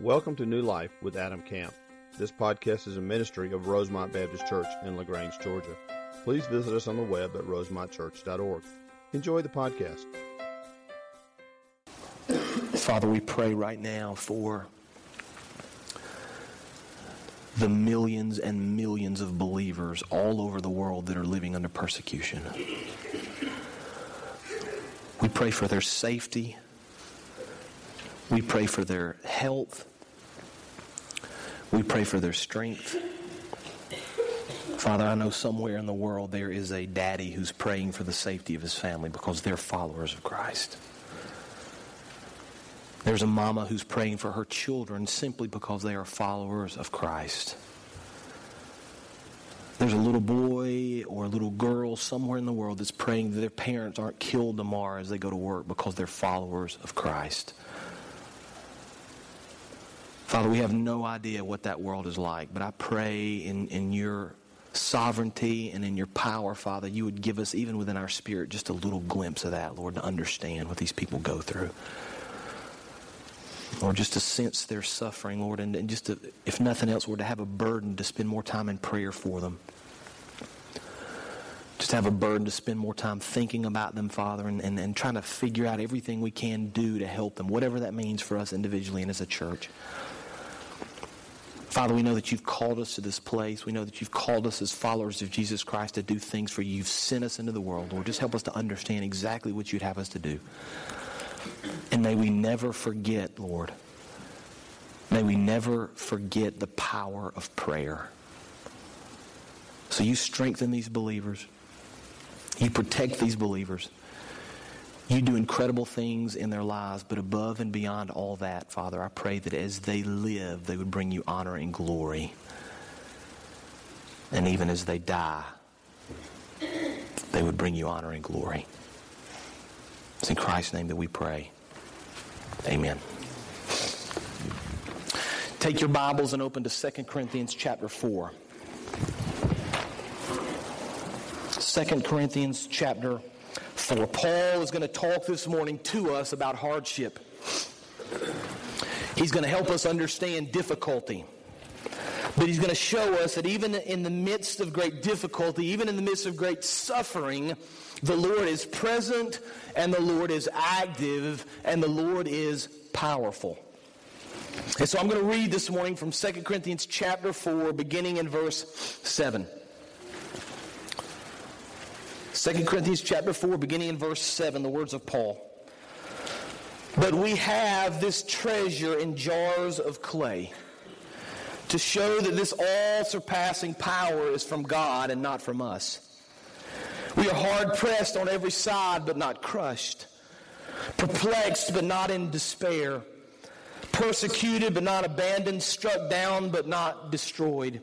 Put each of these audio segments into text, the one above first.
Welcome to New Life with Adam Camp. This podcast is a ministry of Rosemont Baptist Church in LaGrange, Georgia. Please visit us on the web at rosemontchurch.org. Enjoy the podcast. Father, we pray right now for the millions and millions of believers all over the world that are living under persecution. We pray for their safety. We pray for their health. We pray for their strength. Father, I know somewhere in the world there is a daddy who's praying for the safety of his family because they're followers of Christ. There's a mama who's praying for her children simply because they are followers of Christ. There's a little boy or a little girl somewhere in the world that's praying that their parents aren't killed tomorrow as they go to work because they're followers of Christ. Father, we have no idea what that world is like, but I pray in your sovereignty and in your power, Father, you would give us, even within our spirit, just a little glimpse of that, Lord, to understand what these people go through. Lord, just to sense their suffering, Lord, and just to, if nothing else, Lord, to have a burden to spend more time in prayer for them. Just have a burden to spend more time thinking about them, Father, and trying to figure out everything we can do to help them, whatever that means for us individually and as a church. Father, we know that you've called us to this place. We know that you've called us as followers of Jesus Christ to do things for you. You've sent us into the world, Lord. Just help us to understand exactly what you'd have us to do. And may we never forget, Lord, may we never forget the power of prayer. So you strengthen these believers. You protect these believers. You do incredible things in their lives, but above and beyond all that, Father, I pray that as they live, they would bring you honor and glory. And even as they die, they would bring you honor and glory. It's in Christ's name that we pray. Amen. Take your Bibles and open to 2 Corinthians chapter 4. 2 Corinthians chapter 4. Paul is going to talk this morning to us about hardship. He's going to help us understand difficulty. But he's going to show us that even in the midst of great difficulty, even in the midst of great suffering, the Lord is present, and the Lord is active, and the Lord is powerful. And so I'm going to read this morning from 2 Corinthians chapter 4, beginning in verse 7. 2 Corinthians chapter 4, beginning in verse 7, the words of Paul. But we have this treasure in jars of clay, to show that this all-surpassing power is from God and not from us. We are hard-pressed on every side, but not crushed. Perplexed, but not in despair. Persecuted, but not abandoned. Struck down, but not destroyed.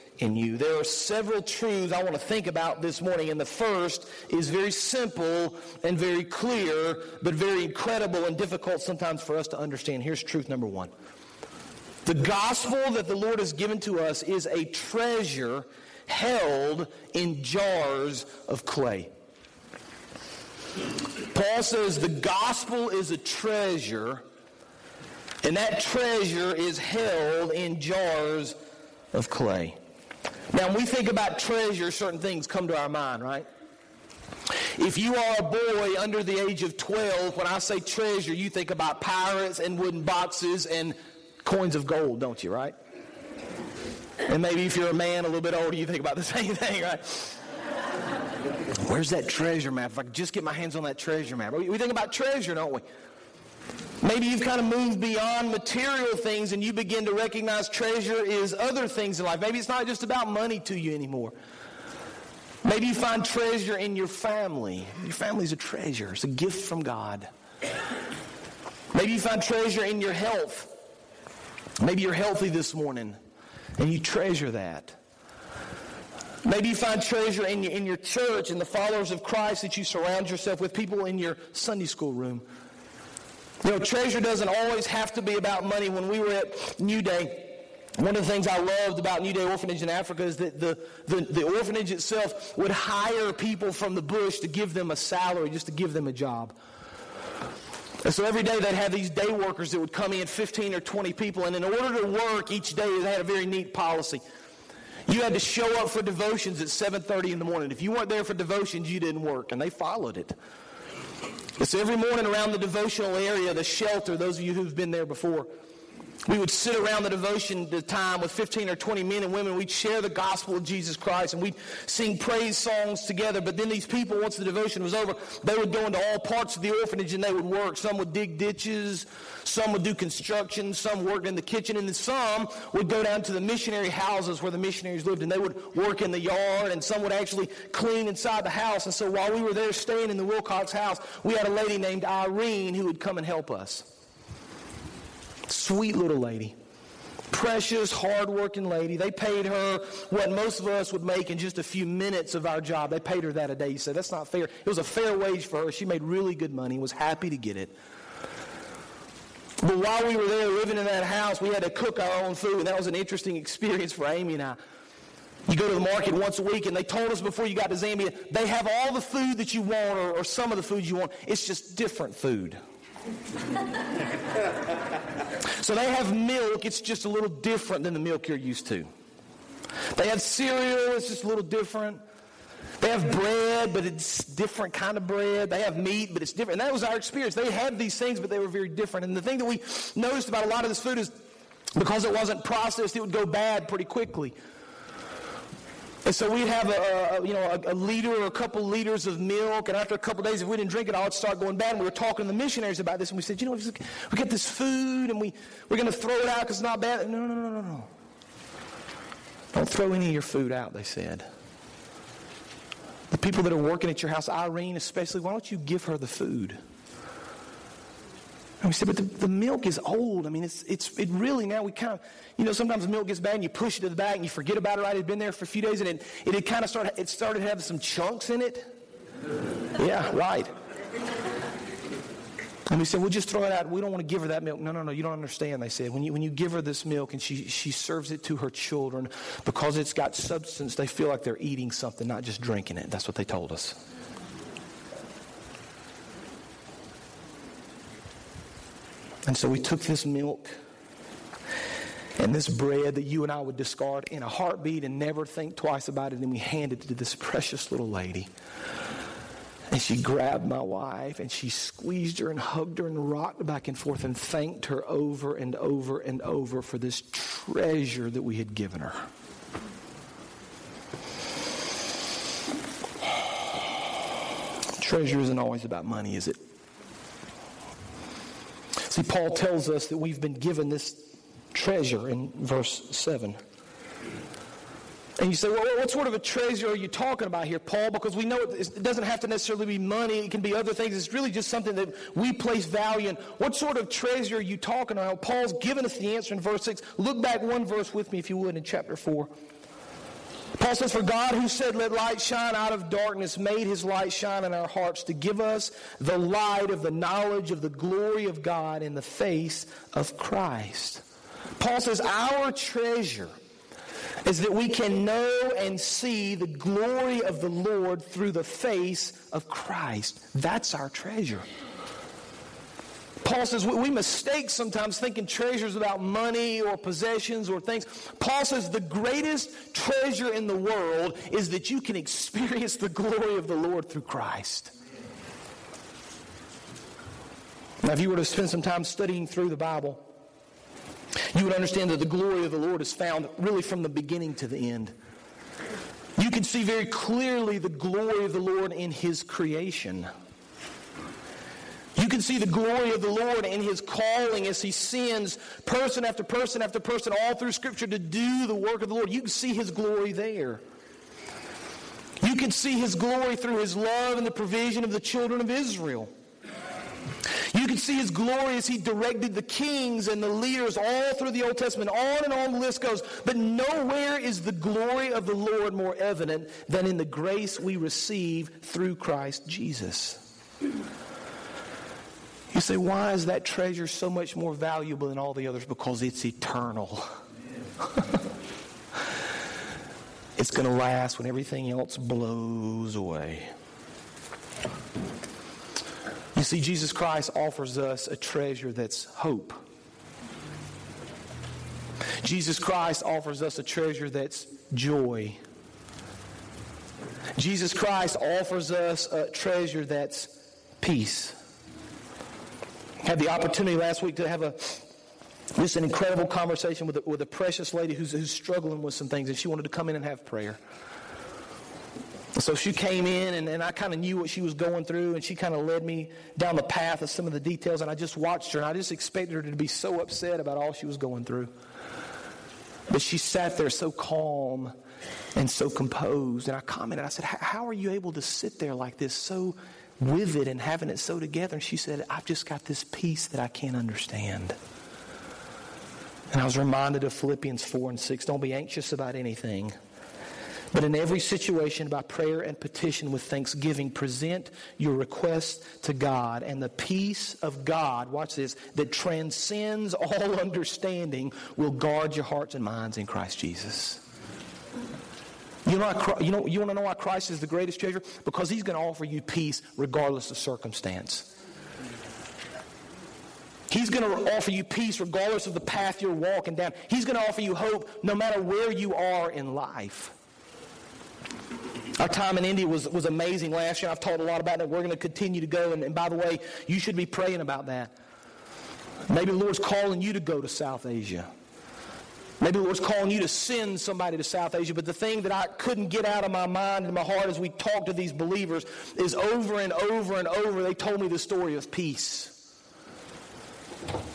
in you. There are several truths I want to think about this morning, and the first is very simple and very clear, but very incredible and difficult sometimes for us to understand. Here's truth number one. The gospel that the Lord has given to us is a treasure held in jars of clay. Paul says the gospel is a treasure, and that treasure is held in jars of clay. Now, when we think about treasure, certain things come to our mind, right? If you are a boy under the age of 12, when I say treasure, you think about pirates and wooden boxes and coins of gold, don't you, right? And maybe if you're a man a little bit older, you think about the same thing, right? Where's that treasure map? If I could just get my hands on that treasure map. We think about treasure, don't we? Maybe you've kind of moved beyond material things and you begin to recognize treasure is other things in life. Maybe it's not just about money to you anymore. Maybe you find treasure in your family. Your family's a treasure. It's a gift from God. Maybe you find treasure in your health. Maybe you're healthy this morning and you treasure that. Maybe you find treasure in your church and the followers of Christ that you surround yourself with, people in your Sunday school room. You know, treasure doesn't always have to be about money. When we were at New Day, one of the things I loved about New Day Orphanage in Africa is that the orphanage itself would hire people from the bush to give them a salary, just to give them a job. And so every day they'd have these day workers that would come in, 15 or 20 people, and in order to work each day, they had a very neat policy. You had to show up for devotions at 7:30 in the morning. If you weren't there for devotions, you didn't work, and they followed it. And so every morning around the devotional area, the shelter, those of you who've been there before, we would sit around the devotion time with 15 or 20 men and women. We'd share the gospel of Jesus Christ, and we'd sing praise songs together. But then these people, once the devotion was over, they would go into all parts of the orphanage and they would work. Some would dig ditches, some would do construction, some worked in the kitchen, and then some would go down to the missionary houses where the missionaries lived, and they would work in the yard, and some would actually clean inside the house. And so while we were there staying in the Wilcox house, we had a lady named Irene who would come and help us. Sweet little lady. Precious, hard-working lady. They paid her what most of us would make in just a few minutes of our job. They paid her that a day. You say, that's not fair. It was a fair wage for her. She made really good money and was happy to get it. But while we were there living in that house, we had to cook our own food, and that was an interesting experience for Amy and I. You go to the market once a week, and they told us before you got to Zambia, they have all the food that you want or some of the food you want. It's just different food. So they have milk, it's just a little different than the milk you're used to. They have cereal, it's just a little different. They have bread, but it's different kind of bread. They have meat, but it's different. And that was our experience. They had these things, but they were very different. And the thing that we noticed about a lot of this food is because it wasn't processed, it would go bad pretty quickly. And so we'd have a liter or a couple liters of milk, and after a couple days, if we didn't drink it all, it'd start going bad. And we were talking to the missionaries about this, and we said, you know, we get this food, and we're going to throw it out because it's not bad. No. Don't throw any of your food out, they said. The people that are working at your house, Irene especially, why don't you give her the food? And we said, but the milk is old. I mean, it really now we kind of, you know, sometimes the milk gets bad and you push it to the back and you forget about it, right? It had been there for a few days and it started having some chunks in it. Yeah, right. And we said, we'll just throw it out. We don't want to give her that milk. No, you don't understand, they said. When you give her this milk and she serves it to her children, because it's got substance, they feel like they're eating something, not just drinking it. That's what they told us. And so we took this milk and this bread that you and I would discard in a heartbeat and never think twice about it, and we handed it to this precious little lady. And she grabbed my wife, and she squeezed her and hugged her and rocked back and forth and thanked her over and over and over for this treasure that we had given her. Treasure isn't always about money, is it? See, Paul tells us that we've been given this treasure in verse 7. And you say, well, what sort of a treasure are you talking about here, Paul? Because we know it doesn't have to necessarily be money. It can be other things. It's really just something that we place value in. What sort of treasure are you talking about? Paul's given us the answer in verse 6. Look back one verse with me, if you would, in chapter 4. Paul says, for God who said, let light shine out of darkness, made his light shine in our hearts to give us the light of the knowledge of the glory of God in the face of Christ. Paul says, our treasure is that we can know and see the glory of the Lord through the face of Christ. That's our treasure. Paul says we mistake sometimes thinking treasures about money or possessions or things. Paul says the greatest treasure in the world is that you can experience the glory of the Lord through Christ. Now, if you were to spend some time studying through the Bible, you would understand that the glory of the Lord is found really from the beginning to the end. You can see very clearly the glory of the Lord in His creation. You can see the glory of the Lord in His calling as He sends person after person after person all through Scripture to do the work of the Lord. You can see His glory there. You can see His glory through His love and the provision of the children of Israel. You can see his glory as he directed the kings and the leaders all through the Old Testament. On and on the list goes. But nowhere is the glory of the Lord more evident than in the grace we receive through Christ Jesus. You say, why is that treasure so much more valuable than all the others? Because it's eternal. It's going to last when everything else blows away. You see, Jesus Christ offers us a treasure that's hope. Jesus Christ offers us a treasure that's joy. Jesus Christ offers us a treasure that's peace. I had the opportunity last week to have an incredible conversation with a precious lady who's struggling with some things, and she wanted to come in and have prayer. So she came in, and I kind of knew what she was going through, and she kind of led me down the path of some of the details, and I just watched her, and I just expected her to be so upset about all she was going through. But she sat there so calm and so composed, and I commented, I said, how are you able to sit there like this, so vivid and having it so together? And she said, I've just got this peace that I can't understand. And I was reminded of Philippians 4:6, don't be anxious about anything. But in every situation, by prayer and petition with thanksgiving, present your requests to God. And the peace of God, watch this, that transcends all understanding will guard your hearts and minds in Christ Jesus. You want to know why Christ is the greatest treasure? Because he's going to offer you peace regardless of circumstance. He's going to offer you peace regardless of the path you're walking down. He's going to offer you hope no matter where you are in life. Our time in India was amazing last year. I've taught a lot about it. We're going to continue to go. And by the way, you should be praying about that. Maybe the Lord's calling you to go to South Asia. Maybe the Lord's calling you to send somebody to South Asia. But the thing that I couldn't get out of my mind and my heart as we talked to these believers is over and over and over, they told me the story of peace.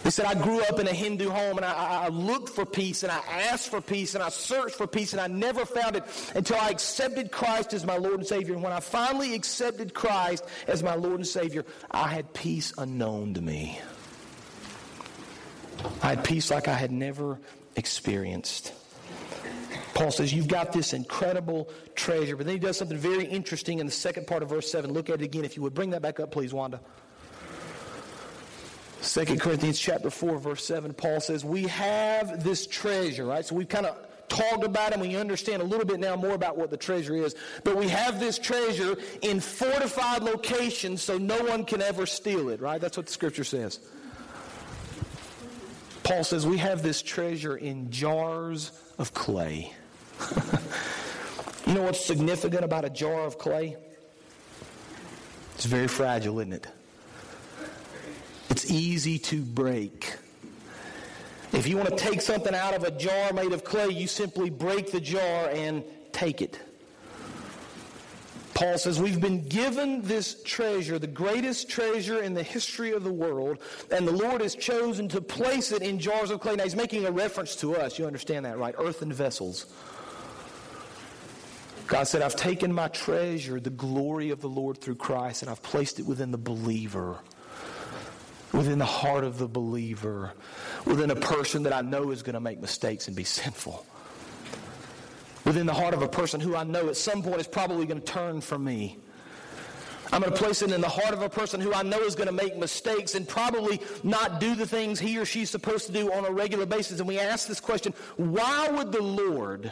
They said, I grew up in a Hindu home, and I looked for peace, and I asked for peace, and I searched for peace, and I never found it until I accepted Christ as my Lord and Savior. And when I finally accepted Christ as my Lord and Savior, I had peace unknown to me. I had peace like I had never experienced. Paul says, you've got this incredible treasure. But then he does something very interesting in the second part of verse 7. Look at it again. If you would bring that back up, please, Wanda. 2 Corinthians chapter 4, verse 7, Paul says, we have this treasure, right? So we've kind of talked about it, and we understand a little bit now more about what the treasure is. But we have this treasure in fortified locations so no one can ever steal it, right? That's what the Scripture says. Paul says, we have this treasure in jars of clay. You know what's significant about a jar of clay? It's very fragile, isn't it? It's easy to break. If you want to take something out of a jar made of clay, you simply break the jar and take it. Paul says, we've been given this treasure, the greatest treasure in the history of the world, and the Lord has chosen to place it in jars of clay. Now, he's making a reference to us. You understand that, right? Earthen vessels. God said, I've taken my treasure, the glory of the Lord through Christ, and I've placed it within the believer, within the heart of the believer, within a person that I know is going to make mistakes and be sinful, within the heart of a person who I know at some point is probably going to turn from me. I'm going to place it in the heart of a person who I know is going to make mistakes and probably not do the things he or she's supposed to do on a regular basis. And we ask this question, why would the Lord,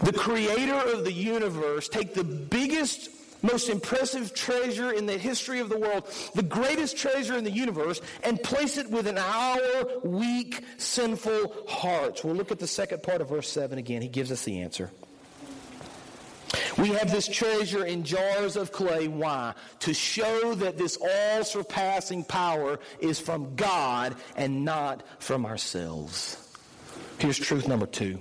the creator of the universe, take the biggest, most impressive treasure in the history of the world, the greatest treasure in the universe, and place it within our weak, sinful hearts? We'll look at the second part of verse 7 again. He gives us the answer. We have this treasure in jars of clay. Why? To show that this all-surpassing power is from God and not from ourselves. Here's truth number 2.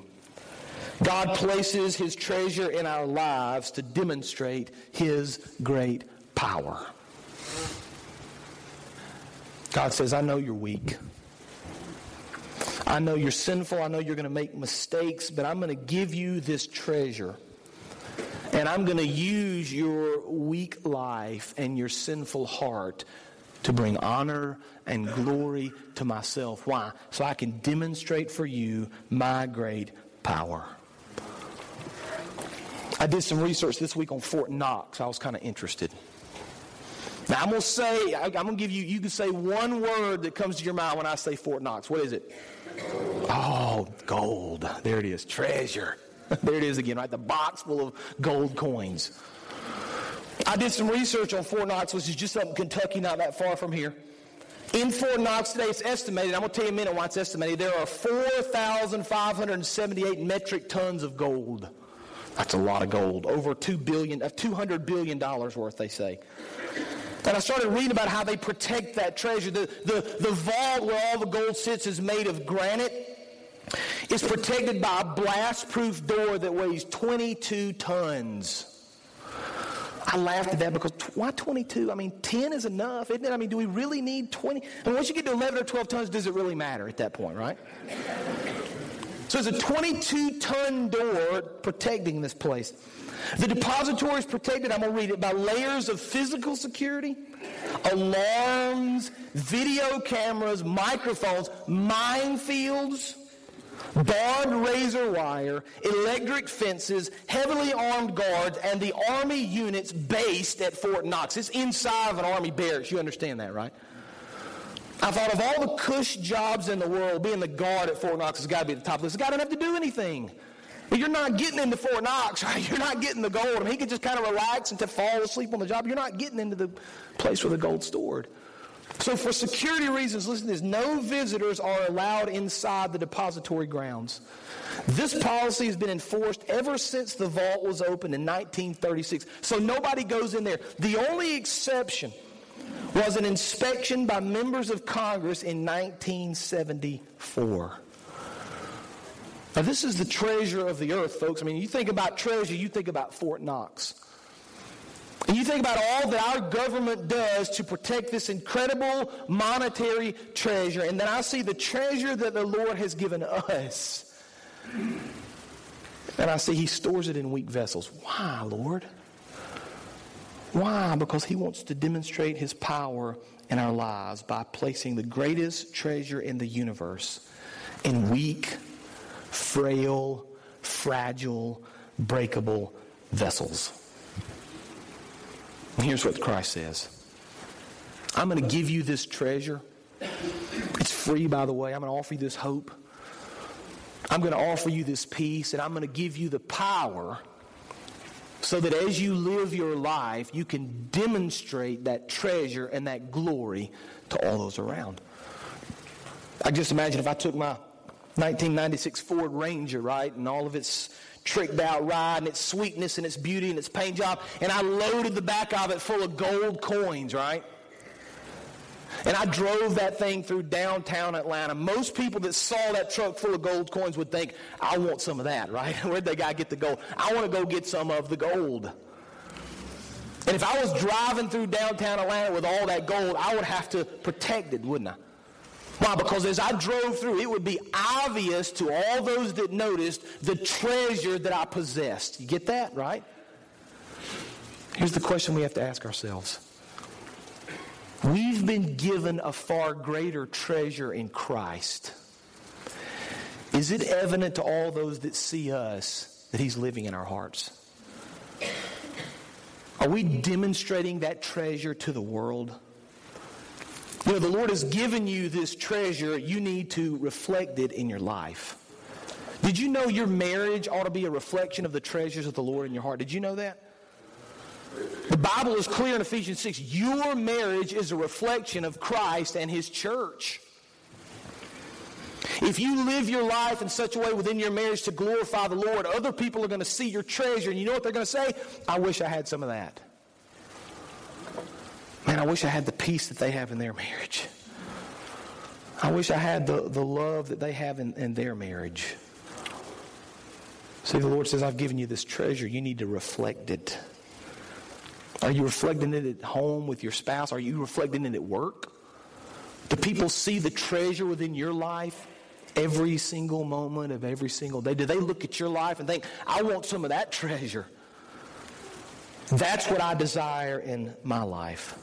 God places his treasure in our lives to demonstrate his great power. God says, I know you're weak. I know you're sinful. I know you're going to make mistakes, but I'm going to give you this treasure. And I'm going to use your weak life and your sinful heart to bring honor and glory to myself. Why? So I can demonstrate for you my great power. I did some research this week on Fort Knox. I was kind of interested. Now, I'm going to say, I'm going to give you, you can say one word that comes to your mind when I say Fort Knox. What is it? Oh, gold. There it is. Treasure. There it is again, right? The box full of gold coins. I did some research on Fort Knox, which is just up in Kentucky, not that far from here. In Fort Knox today, it's estimated, I'm going to tell you in a minute why it's estimated, there are 4,578 metric tons of gold. That's a lot of gold. Over $200 billion worth, they say. And I started reading about how they protect that treasure. The vault where all the gold sits is made of granite. It's protected by a blast-proof door that weighs 22 tons. I laughed at that because why 22? I mean, 10 is enough, isn't it? I mean, do we really need 20? I mean, once you get to 11 or 12 tons, does it really matter at that point, right? So there's a 22-ton door protecting this place. The depository is protected, I'm going to read it, by layers of physical security, alarms, video cameras, microphones, minefields, barred razor wire, electric fences, heavily armed guards, and the Army units based at Fort Knox. It's inside of an Army barracks. You understand that, right? I thought of all the cush jobs in the world, being the guard at Fort Knox has got to be at the top of the list. The guy doesn't have to do anything. But you're not getting into Fort Knox, right? You're not getting the gold. I mean, he could just kind of relax and to fall asleep on the job. You're not getting into the place where the gold's stored. So for security reasons, listen to this, no visitors are allowed inside the depository grounds. This policy has been enforced ever since the vault was opened in 1936. So nobody goes in there. The only exception was an inspection by members of Congress in 1974. Now this is the treasure of the earth, folks. I mean, you think about treasure, you think about Fort Knox. And you think about all that our government does to protect this incredible monetary treasure. And then I see the treasure that the Lord has given us. And I see He stores it in weak vessels. Why, Lord? Why? Because He wants to demonstrate His power in our lives by placing the greatest treasure in the universe in weak, frail, fragile, breakable vessels. Here's what Christ says. I'm going to give you this treasure. It's free, by the way. I'm going to offer you this hope. I'm going to offer you this peace, and I'm going to give you the power so that as you live your life, you can demonstrate that treasure and that glory to all those around. I just imagine if I took my 1996 Ford Ranger, right, and all of its tricked out ride and its sweetness and its beauty and its paint job, and I loaded the back of it full of gold coins, right? And I drove that thing through downtown Atlanta. Most people that saw that truck full of gold coins would think, I want some of that, right? Where'd that guy get the gold? I want to go get some of the gold. And if I was driving through downtown Atlanta with all that gold, I would have to protect it, wouldn't I? Why? Because as I drove through, it would be obvious to all those that noticed the treasure that I possessed. You get that, right? Here's the question we have to ask ourselves. We've been given a far greater treasure in Christ. Is it evident to all those that see us that He's living in our hearts? Are we demonstrating that treasure to the world? You know, the Lord has given you this treasure. You need to reflect it in your life. Did you know your marriage ought to be a reflection of the treasures of the Lord in your heart? Did you know that? The Bible is clear in Ephesians 6. Your marriage is a reflection of Christ and His church. If you live your life in such a way within your marriage to glorify the Lord, other people are going to see your treasure. And you know what they're going to say? I wish I had some of that. Man, I wish I had the peace that they have in their marriage. I wish I had the love that they have in their marriage. See, the Lord says, I've given you this treasure. You need to reflect it. Are you reflecting it at home with your spouse? Are you reflecting it at work? Do people see the treasure within your life every single moment of every single day? Do they look at your life and think, I want some of that treasure? That's what I desire in my life.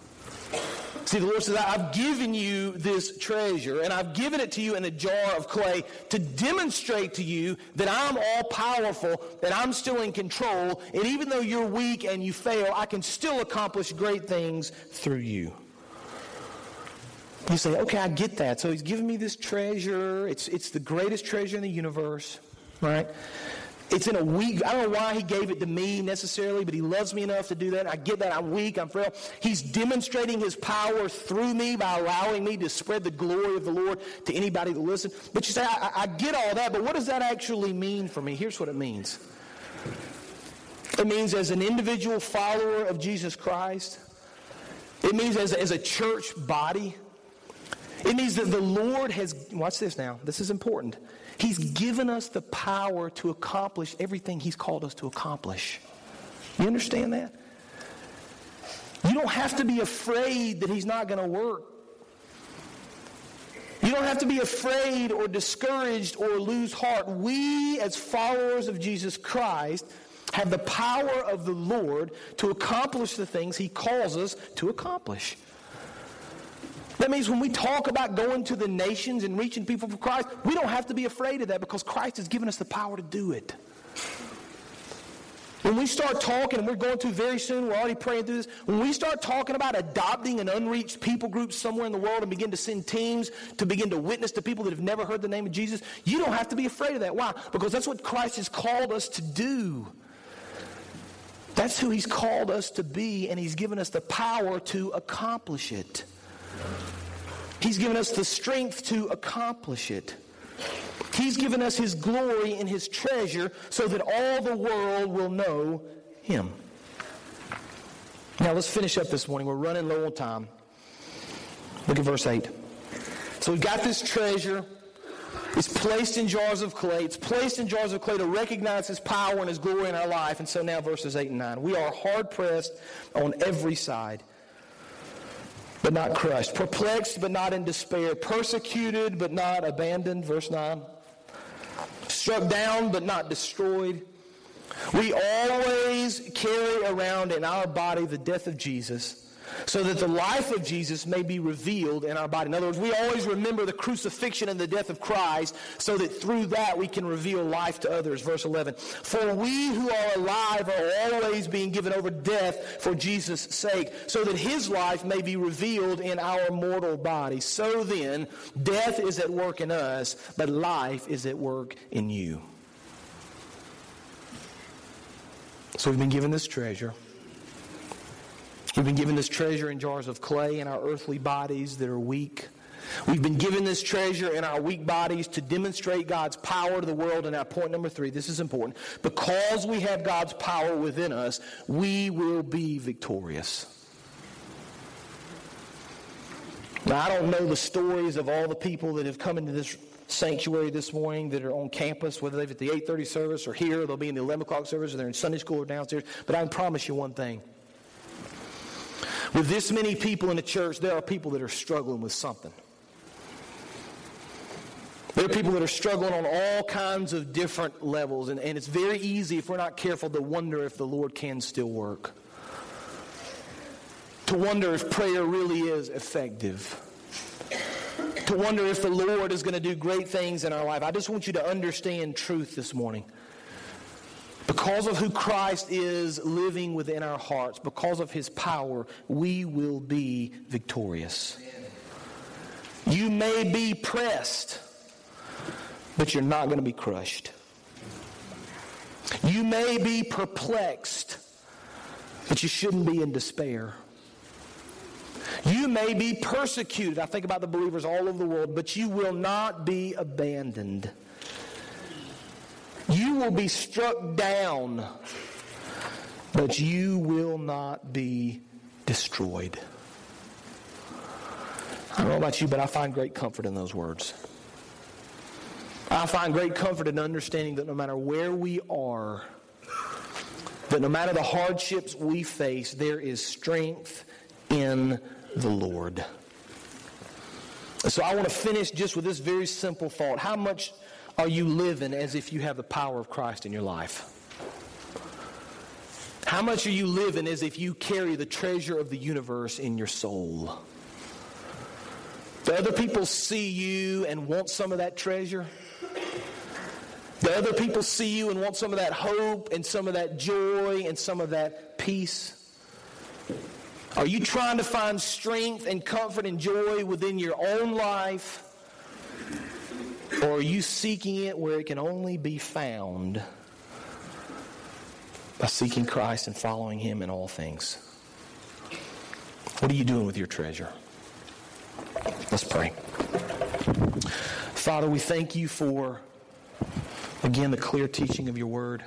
See, the Lord says, I've given you this treasure, and I've given it to you in a jar of clay to demonstrate to you that I'm all-powerful, that I'm still in control, and even though you're weak and you fail, I can still accomplish great things through you. You say, okay, I get that. So he's given me this treasure. It's the greatest treasure in the universe, right? It's in a weak, I don't know why he gave it to me necessarily, but he loves me enough to do that. I get that. I'm weak. I'm frail. He's demonstrating his power through me by allowing me to spread the glory of the Lord to anybody that listens. But you say, I get all that, but what does that actually mean for me? Here's what it means. It means as an individual follower of Jesus Christ, it means as a church body, it means that the Lord has, watch this now, this is important. He's given us the power to accomplish everything he's called us to accomplish. You understand that? You don't have to be afraid that he's not going to work. You don't have to be afraid or discouraged or lose heart. We, as followers of Jesus Christ, have the power of the Lord to accomplish the things he calls us to accomplish. That means when we talk about going to the nations and reaching people for Christ, we don't have to be afraid of that because Christ has given us the power to do it. When we start talking, and we're going to very soon, we're already praying through this, when we start talking about adopting an unreached people group somewhere in the world and begin to send teams to begin to witness to people that have never heard the name of Jesus, you don't have to be afraid of that. Why? Because that's what Christ has called us to do. That's who he's called us to be, and he's given us the power to accomplish it. He's given us the strength to accomplish it. He's given us his glory and his treasure so that all the world will know him. Now let's finish up this morning. We're running low on time. Look at verse 8. So we've got this treasure. It's placed in jars of clay. It's placed in jars of clay to recognize his power and his glory in our life. And so now verses 8 and 9. We are hard-pressed on every side, but not crushed, perplexed, but not in despair, persecuted, but not abandoned, verse 9, struck down, but not destroyed. We always carry around in our body the death of Jesus, so that the life of Jesus may be revealed in our body. In other words, we always remember the crucifixion and the death of Christ, so that through that we can reveal life to others. Verse 11, for we who are alive are always being given over to death for Jesus' sake, so that his life may be revealed in our mortal body. So then, death is at work in us, but life is at work in you. So we've been given this treasure. We've been given this treasure in jars of clay in our earthly bodies that are weak. We've been given this treasure in our weak bodies to demonstrate God's power to the world. And now point number 3, this is important. Because we have God's power within us, we will be victorious. Now, I don't know the stories of all the people that have come into this sanctuary this morning that are on campus, whether they're at the 8:30 service or here, they'll be in the 11 o'clock service, or they're in Sunday school or downstairs. But I can promise you one thing. With this many people in the church, there are people that are struggling with something. There are people that are struggling on all kinds of different levels. And it's very easy, if we're not careful, to wonder if the Lord can still work. To wonder if prayer really is effective. To wonder if the Lord is going to do great things in our life. I just want you to understand truth this morning. Because of who Christ is living within our hearts, because of his power, we will be victorious. You may be pressed, but you're not going to be crushed. You may be perplexed, but you shouldn't be in despair. You may be persecuted. I think about the believers all over the world, but you will not be abandoned. You will be struck down, but you will not be destroyed. I don't know about you, but I find great comfort in those words. I find great comfort in understanding that no matter where we are, that no matter the hardships we face, there is strength in the Lord. So I want to finish just with this very simple thought. How much are you living as if you have the power of Christ in your life? How much are you living as if you carry the treasure of the universe in your soul? The other people see you and want some of that treasure. The other people see you and want some of that hope and some of that joy and some of that peace. Are you trying to find strength and comfort and joy within your own life? Or are you seeking it where it can only be found by seeking Christ and following Him in all things? What are you doing with your treasure? Let's pray. Father, we thank you for, again, the clear teaching of your word.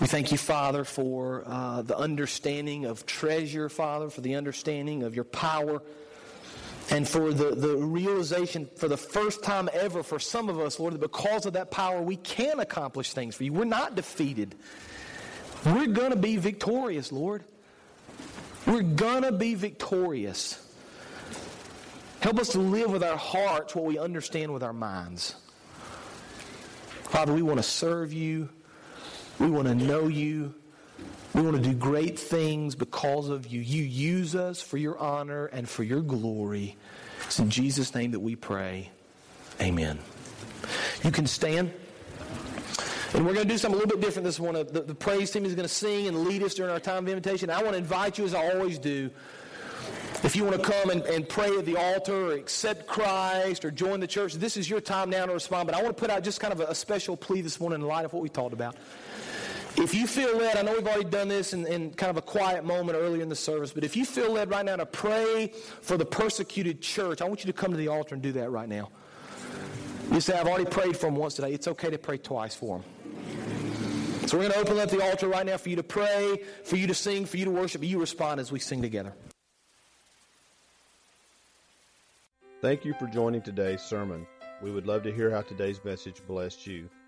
We thank you, Father, for the understanding of treasure, Father, for the understanding of your power, and for the realization for the first time ever for some of us, Lord, that because of that power we can accomplish things for you. We're not defeated. We're going to be victorious, Lord. We're going to be victorious. Help us to live with our hearts what we understand with our minds. Father, we want to serve you. We want to know you. We want to do great things because of you. You use us for your honor and for your glory. It's in Jesus' name that we pray. Amen. You can stand. And we're going to do something a little bit different this morning. The praise team is going to sing and lead us during our time of invitation. I want to invite you, as I always do, if you want to come and pray at the altar or accept Christ or join the church, this is your time now to respond. But I want to put out just kind of a special plea this morning in light of what we talked about. If you feel led, I know we've already done this in kind of a quiet moment earlier in the service, but if you feel led right now to pray for the persecuted church, I want you to come to the altar and do that right now. You say, I've already prayed for them once today. It's okay to pray twice for them. So we're going to open up the altar right now for you to pray, for you to sing, for you to worship, and you respond as we sing together. Thank you for joining today's sermon. We would love to hear how today's message blessed you.